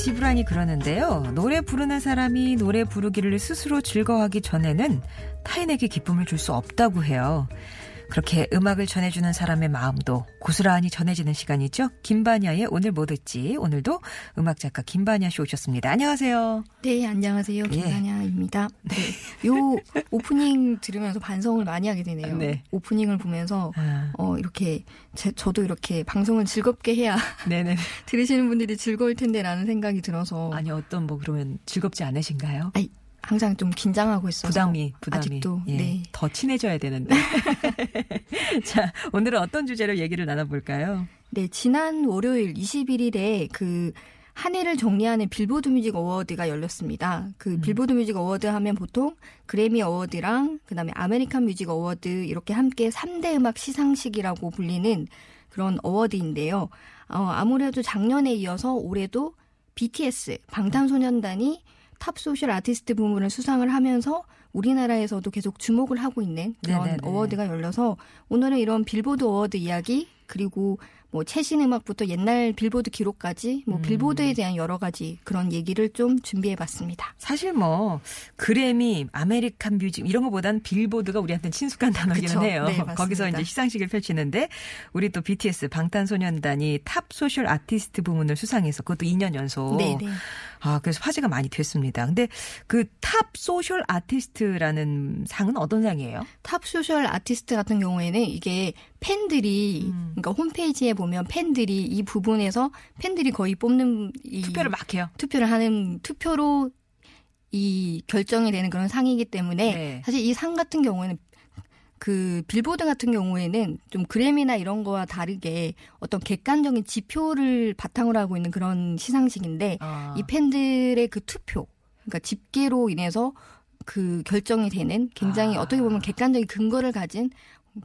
지브란이 그러는데요. 노래 부르는 사람이 노래 부르기를 스스로 즐거워하기 전에는 타인에게 기쁨을 줄 수 없다고 해요. 그렇게 음악을 전해주는 사람의 마음도 고스란히 전해지는 시간이죠. 김바냐의 오늘 뭐 듣지? 오늘도 음악작가 김바냐 씨 오셨습니다. 안녕하세요. 네, 안녕하세요. 김바냐입니다. 네. 네. 요 오프닝 들으면서 반성을 많이 하게 되네요. 네. 오프닝을 보면서 이렇게 저도 이렇게 방송을 즐겁게 해야 네네. 들으시는 분들이 즐거울 텐데라는 생각이 들어서 아니 어떤 뭐 그러면 즐겁지 않으신가요? 아니. 항상 좀 긴장하고 있어서 부담이 아직도 예, 네. 더 친해져야 되는데 자 오늘은 어떤 주제로 얘기를 나눠볼까요? 네 지난 월요일 21일에 그 한 해를 정리하는 빌보드 뮤직 어워드가 열렸습니다. 그 빌보드 뮤직 어워드 하면 보통 그래미 어워드랑 그다음에 아메리칸 뮤직 어워드 이렇게 함께 3대 음악 시상식이라고 불리는 그런 어워드인데요. 아무래도 작년에 이어서 올해도 BTS 방탄소년단이 탑소셜 아티스트 부문을 수상을 하면서 우리나라에서도 계속 주목을 하고 있는 그런 네네네. 어워드가 열려서 오늘은 이런 빌보드 어워드 이야기 그리고 뭐 최신 음악부터 옛날 빌보드 기록까지 뭐 빌보드에 대한 여러 가지 그런 얘기를 좀 준비해봤습니다. 사실 뭐 그래미, 아메리칸 뮤직 이런 것보단 빌보드가 우리한테는 친숙한 단어이긴 해요. 네, 거기서 이제 시상식을 펼치는데 우리 또 BTS 방탄소년단이 탑 소셜 아티스트 부문을 수상해서 그것도 2년 연속. 네네. 아 그래서 화제가 많이 됐습니다. 근데 그 탑 소셜 아티스트라는 상은 어떤 상이에요? 탑 소셜 아티스트 같은 경우에는 이게 팬들이 그러니까 홈페이지에 보면 팬들이 이 부분에서 팬들이 거의 뽑는 이 투표를 막 해요. 투표를 하는 투표로 이 결정이 되는 그런 상이기 때문에 네. 사실 이 상 같은 경우에는 그 빌보드 같은 경우에는 좀 그래미나 이런 거와 다르게 어떤 객관적인 지표를 바탕으로 하고 있는 그런 시상식인데 이 팬들의 그 투표 그러니까 집계로 인해서 그 결정이 되는 굉장히 어떻게 보면 객관적인 근거를 가진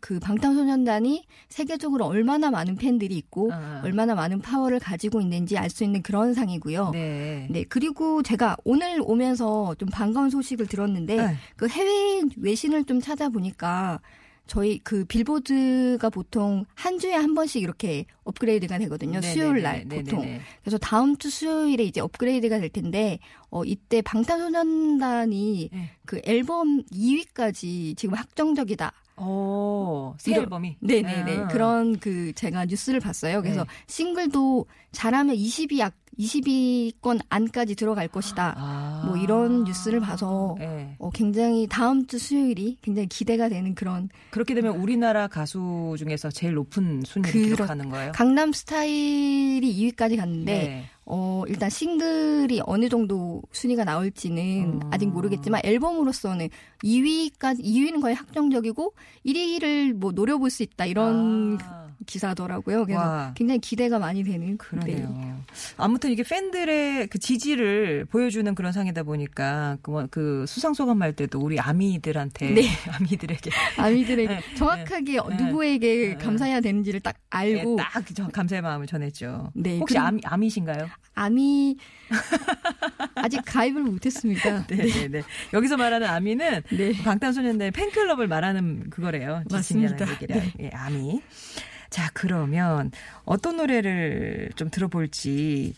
그 방탄소년단이 세계적으로 얼마나 많은 팬들이 있고 얼마나 많은 파워를 가지고 있는지 알 수 있는 그런 상이고요. 네. 네. 그리고 제가 오늘 오면서 좀 반가운 소식을 들었는데 그 해외 외신을 좀 찾아보니까 저희 그 빌보드가 보통 한 주에 한 번씩 이렇게 업그레이드가 되거든요. 네네네, 수요일 날 보통. 네네네. 그래서 다음 주 수요일에 이제 업그레이드가 될 텐데 이때 방탄소년단이 네. 그 앨범 2위까지 지금 확정적이다. 오, 새 앨범이? 네네네. 그런 그 제가 뉴스를 봤어요. 그래서 네. 싱글도 잘하면 20위권 안까지 들어갈 것이다. 뭐 이런 뉴스를 봐서 네. 굉장히 다음 주 수요일이 굉장히 기대가 되는 그런. 그렇게 되면 우리나라 가수 중에서 제일 높은 순위를 기록하는 거예요? 강남스타일이 2위까지 갔는데 네. 일단 싱글이 어느 정도 순위가 나올지는 아직 모르겠지만 앨범으로서는 2위는 거의 확정적이고 1위를 뭐 노려볼 수 있다 이런 기사더라고요. 그래서 굉장히 기대가 많이 되는 그러네요. 네. 아무튼 이게 팬들의 그 지지를 보여주는 그런 상이다 보니까 그 수상 소감할 때도 우리 아미들한테 네. 아미들에게 정확하게 누구에게 감사해야 되는지를 딱 알고 네, 딱 감사의 마음을 전했죠. 네. 혹시 아미신가요? 아미 아직 가입을 못했습니다. 네. 여기서 말하는 아미는 네. 방탄소년단의 팬클럽을 말하는 그거래요. 맞습니다. 네. 예, 아미. 자 그러면 어떤 노래를 좀 들어볼지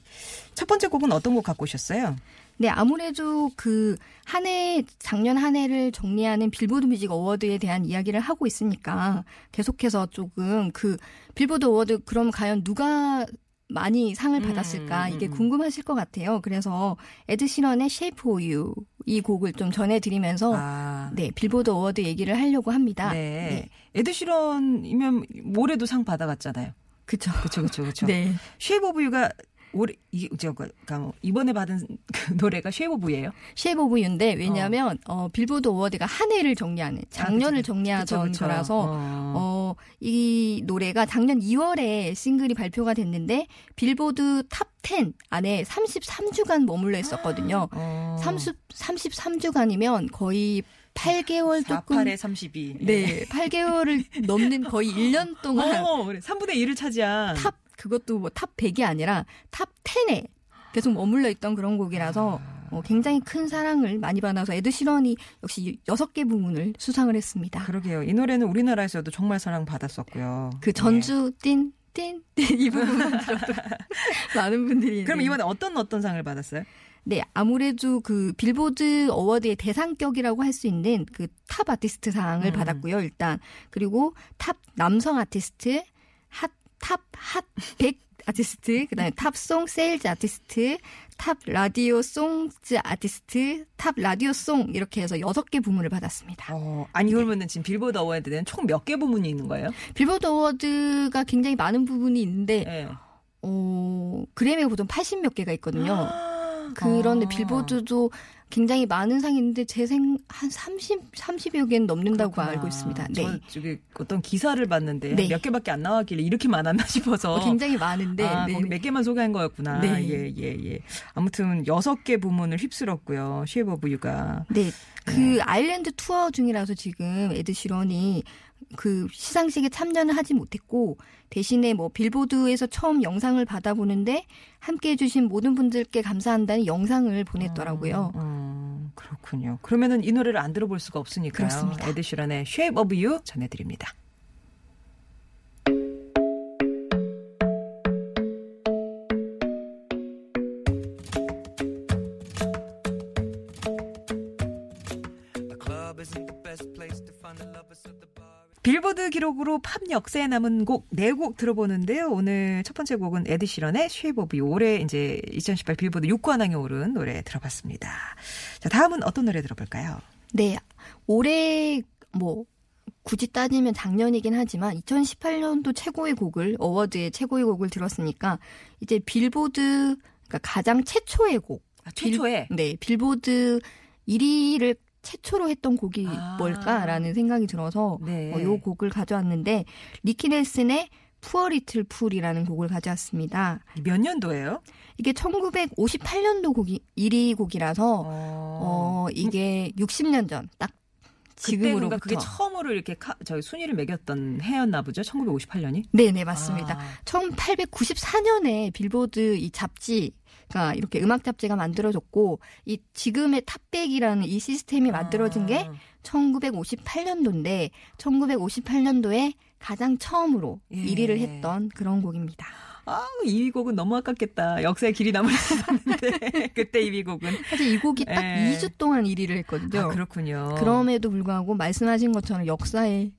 첫 번째 곡은 어떤 곡 갖고 오셨어요? 네 아무래도 그 한 해 작년 한 해를 정리하는 빌보드 뮤직 어워드에 대한 이야기를 하고 있으니까 계속해서 조금 그 빌보드 어워드 그럼 과연 누가 많이 상을 받았을까 이게 궁금하실 것 같아요. 그래서 에드시런의 Shape of You 이 곡을 좀 전해드리면서 네, 빌보드 어워드 얘기를 하려고 합니다. 네. 네. 에드시런이면 올해도 상 받아갔잖아요. 그렇죠. 그렇죠. 네. Shape of You가 올해 이번에 받은 그 노래가 Shape of You예요? Shape of You인데 왜냐하면 빌보드 어워드가 한 해를 정리하는 작년을 정리하던 거라서 이 노래가 작년 2월에 싱글이 발표가 됐는데 빌보드 탑 10 안에 33주간 머물러 있었거든요. 33주간이면 거의 8개월 4, 조금. 8에 32. 네. 8개월을 넘는 거의 1년 동안. 3분의 1을 차지한. 그것도 뭐 탑 100이 아니라 탑 10에 계속 머물러 있던 그런 곡이라서 굉장히 큰 사랑을 많이 받아서 에드시런이 역시 6개 부문을 수상을 했습니다. 그러게요. 이 노래는 우리나라에서도 정말 사랑받았었고요. 그 전주 띵띵띵 이 부분만 들어도 많은 분들이. 그럼 이번에 어떤 상을 받았어요? 네, 아무래도 그 빌보드 어워드의 대상격이라고 할 수 있는 그 탑 아티스트 상을 받았고요. 일단 그리고 탑 남성 아티스트 탑 핫 100 아티스트, 그다음에 탑송 세일즈 아티스트, 탑 라디오 송즈 아티스트, 탑 라디오 송 이렇게 해서 6개 부문을 받았습니다. 아니 그러면은 지금 빌보드 어워드는 총 몇 개 부문이 있는 거예요? 빌보드 어워드가 굉장히 많은 부분이 있는데 네. 그래미가 보통 80몇 개가 있거든요. 그런데 빌보드도 굉장히 많은 상인데 제 생 한 30여 개는 넘는다고 알고 있습니다. 네. 저 어떤 기사를 봤는데 네. 몇 개밖에 안 나왔길래 이렇게 많았나 싶어서 굉장히 많은데 네. 거기 몇 개만 소개한 거였구나. 네. 예. 아무튼 6개 부문을 휩쓸었고요. Shape of You가. 네. 그 아일랜드 투어 중이라서 지금 에드시런이 그 시상식에 참여는 하지 못했고 대신에 뭐 빌보드에서 처음 영상을 받아보는데 함께해 주신 모든 분들께 감사한다는 영상을 보냈더라고요. 그렇군요. 그러면은 이 노래를 안 들어볼 수가 없으니까요. 그렇습니다. 에드시런의 Shape of You 전해드립니다. 빌보드 기록으로 팝 역사에 남은 곡 4곡 들어보는데요. 오늘 첫 번째 곡은 에드시런의 Shape of You. 올해 이제 2018 빌보드 6관왕에 오른 노래 들어봤습니다. 자, 다음은 어떤 노래 들어볼까요? 네. 올해 뭐 굳이 따지면 작년이긴 하지만 2018년도 최고의 곡을 어워드의 최고의 곡을 들었으니까 이제 빌보드 그러니까 가장 최초의 곡. 최초의? 네. 빌보드 1위를 최초로 했던 곡이 뭘까라는 생각이 들어서 네. 이 곡을 가져왔는데 리키 넬슨의 Poor Little Fool이라는 곡을 가져왔습니다. 몇 년도예요? 이게 1958년도 곡이 1위 곡이라서 이게 60년 전 딱 지금으로부터. 그게 처음으로 이렇게 저희 순위를 매겼던 해였나 보죠? 1958년이? 네네 맞습니다. 1894년에 빌보드 이 잡지 이렇게 음악 잡지가 만들어졌고 이 지금의 탑백이라는 이 시스템이 만들어진 게 1958년도인데 1958년도에 가장 처음으로 1위를 했던 그런 곡입니다. 2위 곡은 너무 아깝겠다. 역사의 길이 남을 수 없는데 그때 2위 곡은. 사실 이 곡이 딱 2주 동안 1위를 했거든요. 그렇군요. 그럼에도 불구하고 말씀하신 것처럼 역사에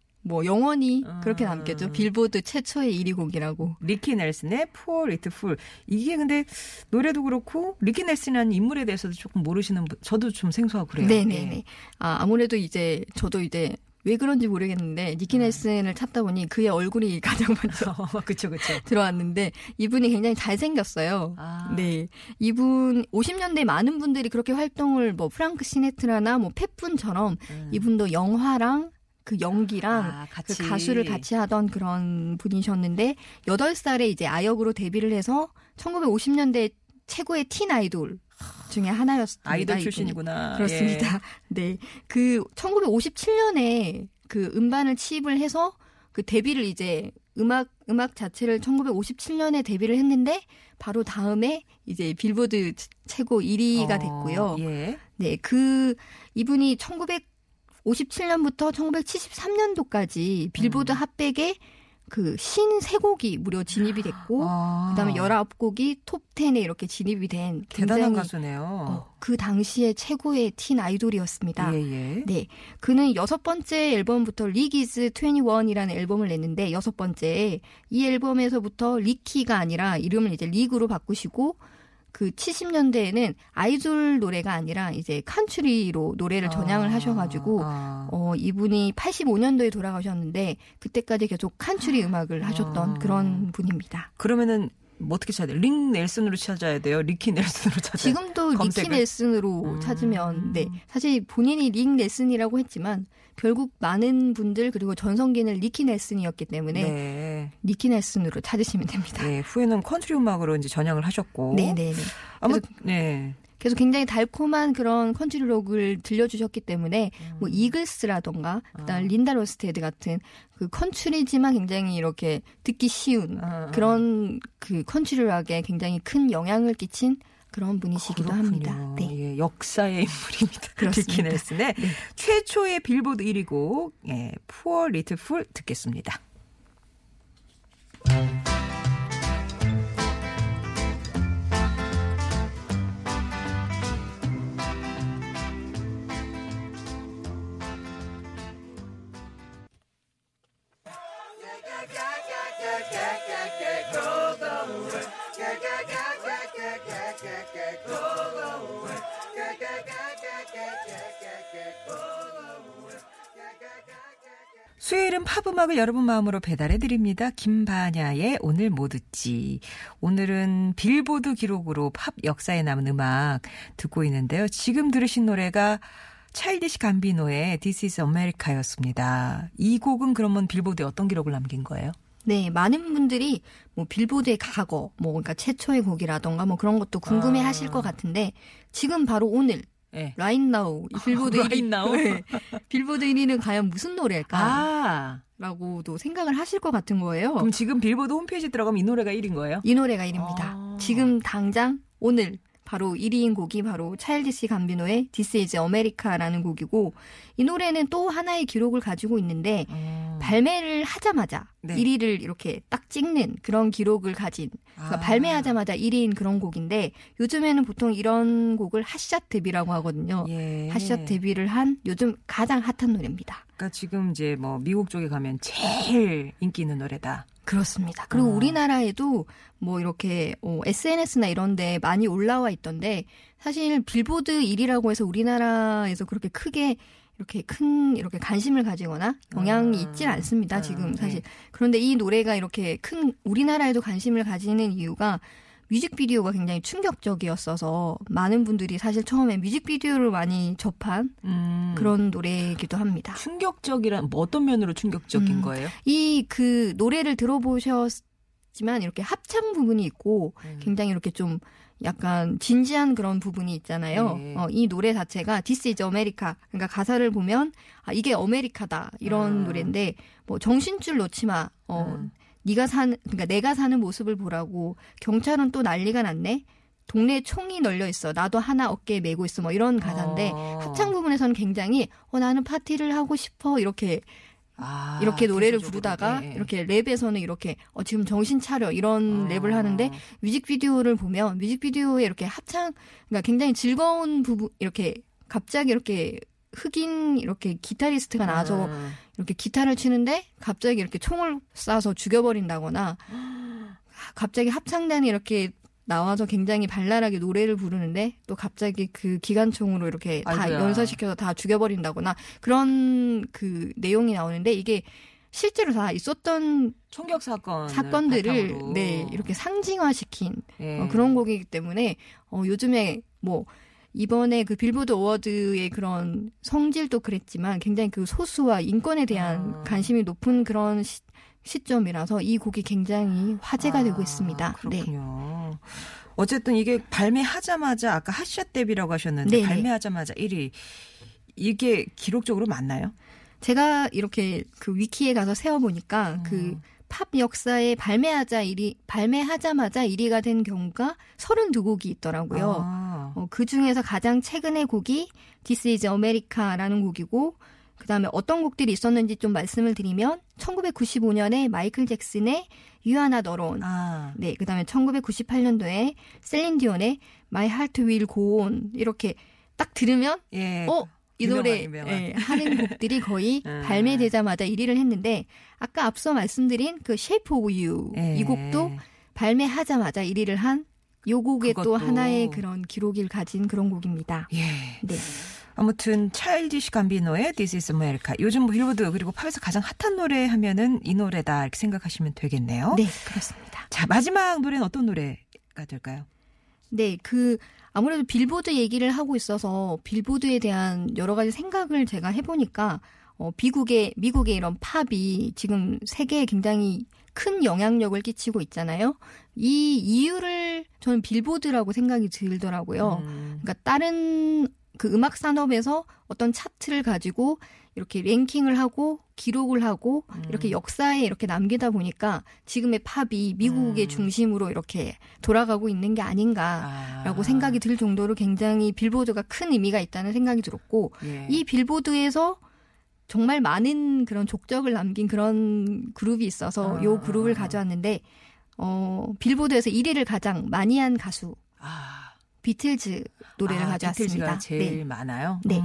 영원히 그렇게 남겠죠. 빌보드 최초의 1위 곡이라고. 리키 넬슨의 Poor Little Fool. 이게 근데 노래도 그렇고 리키 넬슨이라는 인물에 대해서도 조금 모르시는 분, 저도 좀 생소하고 그래요. 네네네. 아무래도 이제 저도 이제 왜 그런지 모르겠는데 리키 넬슨을 찾다 보니 그의 얼굴이 가장 먼저 그쵸. 들어왔는데 이분이 굉장히 잘생겼어요. 네, 이분 50년대 많은 분들이 그렇게 활동을 뭐 프랑크 시네트라나 뭐 팻분처럼 이분도 영화랑 그 연기랑 그 가수를 같이 하던 그런 분이셨는데 8살에 이제 아역으로 데뷔를 해서 1950년대 최고의 틴 아이돌 중에 하나였습니다. 아이돌 출신이구나. 그렇습니다. 예. 네, 그 1957년에 그 음반을 취입을 해서 그 데뷔를 이제 음악 자체를 1957년에 데뷔를 했는데 바로 다음에 이제 빌보드 최고 1위가 됐고요. 예. 네, 그 이분이 1957년부터 1973년도까지 빌보드 핫백에 그 신 3곡이 무려 진입이 됐고 아. 그다음에 19곡이 톱10에 이렇게 진입이 된 굉장히 대단한 가수네요. 그 당시에 최고의 틴 아이돌이었습니다. 예예. 네, 그는 6번째 앨범부터 리기즈 21이라는 앨범을 냈는데 6번째에 이 앨범에서부터 리키가 아니라 이름을 이제 리그로 바꾸시고 그 70년대에는 아이돌 노래가 아니라 이제 칸츄리로 노래를 전향을 하셔가지고 이분이 85년도에 돌아가셨는데 그때까지 계속 칸츄리 음악을 하셨던 그런 분입니다. 그러면은 뭐 어떻게 찾아야 돼요? 링 넬슨으로 찾아야 돼요? 리키 넬슨으로 찾아야 돼요? 지금도 검색을? 리키 넬슨으로 찾으면 네 사실 본인이 링 넬슨이라고 했지만 결국 많은 분들 그리고 전성기는 리키 넬슨이었기 때문에 네. 리키 넬슨으로 찾으시면 됩니다. 네, 후에는 컨트리 음악으로 이제 전향을 하셨고 네네. 그래서 굉장히 달콤한 그런 컨트리록을 들려주셨기 때문에 뭐 이글스라던가 그다음 린다 로스테드 같은 그 컨트리지만 굉장히 이렇게 듣기 쉬운 그런 그 컨트리락에 굉장히 큰 영향을 끼친 그런 분이시기도 그렇군요. 합니다. 네. 예, 역사의 인물입니다. 그렇습니다. 네. 최초의 빌보드 1위고 예, Poor Little Fool 듣겠습니다. 수요일은 팝음악을 여러분 마음으로 배달해드립니다. 김바냐의 오늘 뭐 듣지. 오늘은 빌보드 기록으로 팝 역사에 남은 음악 듣고 있는데요. 지금 들으신 노래가 차일디시 감비노의 This is America였습니다. 이 곡은 그러면 빌보드에 어떤 기록을 남긴 거예요? 네, 많은 분들이 뭐 빌보드의 과거, 뭐 그러니까 최초의 곡이라던가 뭐 그런 것도 궁금해 하실 것 같은데 지금 바로 오늘 네. Right Now 빌보드 1위 빌보드 1위는 과연 무슨 노래일까? 라고도 생각을 하실 것 같은 거예요. 그럼 지금 빌보드 홈페이지 들어가면 이 노래가 1위인 거예요? 이 노래가 1위입니다. 지금 당장 오늘 바로 1위인 곡이 바로 차일디시 감비노의 This is America라는 곡이고 이 노래는 또 하나의 기록을 가지고 있는데 발매를 하자마자 네. 1위를 이렇게 딱 찍는 그런 기록을 가진 그러니까 발매하자마자 1위인 그런 곡인데 요즘에는 보통 이런 곡을 핫샷 데뷔라고 하거든요. 예. 핫샷 데뷔를 한 요즘 가장 핫한 노래입니다. 그러니까 지금 이제 뭐 미국 쪽에 가면 제일 인기 있는 노래다. 그렇습니다. 그리고 우리나라에도 뭐 이렇게 SNS나 이런 데 많이 올라와 있던데 사실 빌보드 1위라고 해서 우리나라에서 그렇게 크게 이렇게 큰 이렇게 관심을 가지거나 영향이 있진 않습니다. 지금 사실. 그런데 이 노래가 이렇게 큰 우리나라에도 관심을 가지는 이유가 뮤직비디오가 굉장히 충격적이었어서 많은 분들이 사실 처음에 뮤직비디오를 많이 접한 그런 노래이기도 합니다. 충격적이란 뭐 어떤 면으로 충격적인 거예요? 이 그 노래를 들어보셨지만 이렇게 합창 부분이 있고 굉장히 이렇게 좀 약간 진지한 그런 부분이 있잖아요. 네. 이 노래 자체가 This is America. 그러니까 가사를 보면 아, 이게 아메리카다 이런 노래인데 뭐 정신줄 놓지 마. 내가 사는 모습을 보라고 경찰은 또 난리가 났네. 동네에 총이 널려 있어. 나도 하나 어깨에 메고 있어. 뭐 이런 가사인데 합창 부분에서는 굉장히 나는 파티를 하고 싶어 이렇게 노래를 부르다가 이렇게 랩에서는 이렇게 지금 정신 차려 이런 랩을 하는데 뮤직비디오를 보면 뮤직비디오에 이렇게 합창 그러니까 굉장히 즐거운 부분 이렇게 갑자기 이렇게 흑인 이렇게 기타리스트가 나와서 이렇게 기타를 치는데 갑자기 이렇게 총을 쏴서 죽여버린다거나 갑자기 합창단이 이렇게 나와서 굉장히 발랄하게 노래를 부르는데 또 갑자기 그 기관총으로 이렇게 다 연사시켜서 다 죽여버린다거나 그런 그 내용이 나오는데 이게 실제로 다 있었던 총격 사건들을 바탕으로. 네 이렇게 상징화시킨 그런 곡이기 때문에 요즘에 뭐 이번에 그 빌보드 어워드의 그런 성질도 그랬지만 굉장히 그 소수와 인권에 대한 관심이 높은 그런 시점이라서 이 곡이 굉장히 화제가 되고 있습니다. 그렇군요. 네. 어쨌든 이게 발매하자마자 아까 핫샷 데뷔라고 하셨는데 네네. 발매하자마자 1위. 이게 기록적으로 맞나요? 제가 이렇게 그 위키에 가서 세어보니까 그 팝 역사에 발매하자마자 1위가 된 경우가 32곡이 있더라고요. 그 중에서 가장 최근의 곡이 This is America라는 곡이고 그다음에 어떤 곡들이 있었는지 좀 말씀을 드리면 1995년에 마이클 잭슨의 You Are Not Alone, 네, 그다음에 1998년도에 셀린 디온의 My Heart Will Go On, 이렇게 딱 들으면 예, 이 노래 예, 하는 곡들이 거의 발매되자마자 1위를 했는데 아까 앞서 말씀드린 그 Shape of You 예. 이 곡도 발매하자마자 1위를 한 요 곡의 또 하나의 그런 기록을 가진 그런 곡입니다. 예. 네. 아무튼 차일디시 감비노의 This is America. 요즘 빌보드 그리고 팝에서 가장 핫한 노래 하면은 이 노래다 이렇게 생각하시면 되겠네요. 네, 그렇습니다. 자, 마지막 노래는 어떤 노래가 될까요? 네, 그 아무래도 빌보드 얘기를 하고 있어서 빌보드에 대한 여러 가지 생각을 제가 해보니까 미국의 이런 팝이 지금 세계에 굉장히 큰 영향력을 끼치고 있잖아요. 이 이유를 저는 빌보드라고 생각이 들더라고요. 그러니까 다른 그 음악 산업에서 어떤 차트를 가지고 이렇게 랭킹을 하고 기록을 하고 이렇게 역사에 이렇게 남기다 보니까 지금의 팝이 미국의 중심으로 이렇게 돌아가고 있는 게 아닌가라고 생각이 들 정도로 굉장히 빌보드가 큰 의미가 있다는 생각이 들었고 예. 이 빌보드에서 정말 많은 그런 족적을 남긴 그런 그룹이 있어서 요 그룹을 가져왔는데 빌보드에서 1위를 가장 많이 한 가수 비틀즈 노래를 가져왔습니다. 비틀즈가 제일 네. 많아요? 네.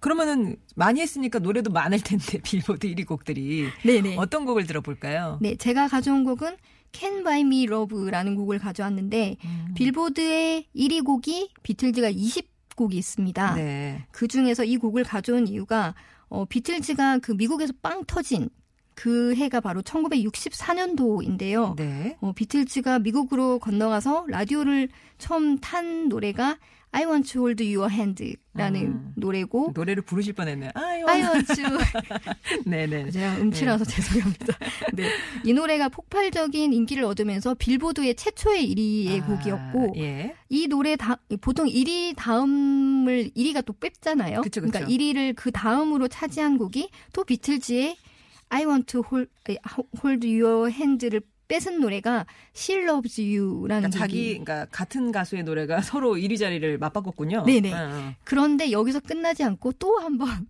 그러면은 많이 했으니까 노래도 많을 텐데 빌보드 1위 곡들이 네네. 어떤 곡을 들어볼까요? 네, 제가 가져온 곡은 Can't Buy Me Love라는 곡을 가져왔는데 빌보드의 1위 곡이 비틀즈가 20곡이 있습니다. 네. 그중에서 이 곡을 가져온 이유가 비틀즈가 그 미국에서 빵 터진 그 해가 바로 1964년도인데요. 네. 비틀즈가 미국으로 건너가서 라디오를 처음 탄 노래가 I want to hold your hand라는 노래고 노래를 부르실 뻔했네요. I want to. 네네. 제가 음치라서 네. 죄송합니다. 네. 이 노래가 폭발적인 인기를 얻으면서 빌보드의 최초의 1위의 곡이었고 예. 이 노래 보통 1위 다음을 1위가 또 뺐잖아요. 그쵸, 그쵸. 그러니까 1위를 그 다음으로 차지한 곡이 또 비틀즈의 I want to hold your hand를 뺏은 노래가 She Loves You라는 그러니까 그러니까 같은 가수의 노래가 서로 1위 자리를 맞바꿨군요. 네네. 그런데 여기서 끝나지 않고 또 한 번.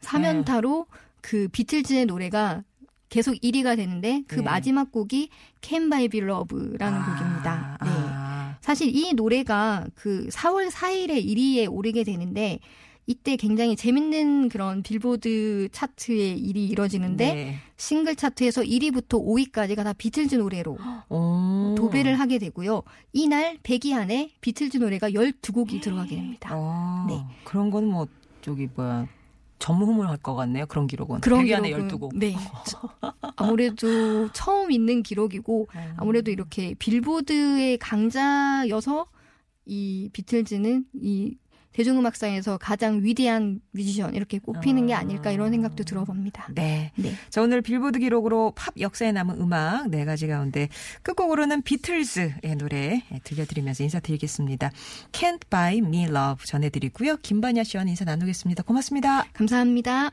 사면타로 그 비틀즈의 노래가 계속 1위가 되는데 그 마지막 곡이 Can't Buy Me Love라는 곡입니다. 네. 사실 이 노래가 그 4월 4일에 1위에 오르게 되는데 이때 굉장히 재밌는 그런 빌보드 차트의 일이 이뤄지는데 네. 싱글 차트에서 1위부터 5위까지가 다 비틀즈 노래로 도배를 하게 되고요. 이날 100위 안에 비틀즈 노래가 12곡이 들어가게 됩니다. 네. 그런 건 뭐 저기 뭐야. 전무후무할 것 같네요. 그런 기록은. 100위 안에 12곡. 네. 아무래도 처음 있는 기록이고 아무래도 이렇게 빌보드의 강자여서 이 비틀즈는 이 대중음악상에서 가장 위대한 뮤지션 이렇게 꼽히는 게 아닐까 이런 생각도 들어봅니다. 네. 네. 자, 오늘 빌보드 기록으로 팝 역사에 남은 음악 4가지 가운데 끝곡으로는 비틀즈의 노래 들려드리면서 인사드리겠습니다. Can't Buy Me Love 전해드리고요. 김바냐 씨와는 인사 나누겠습니다. 고맙습니다. 감사합니다.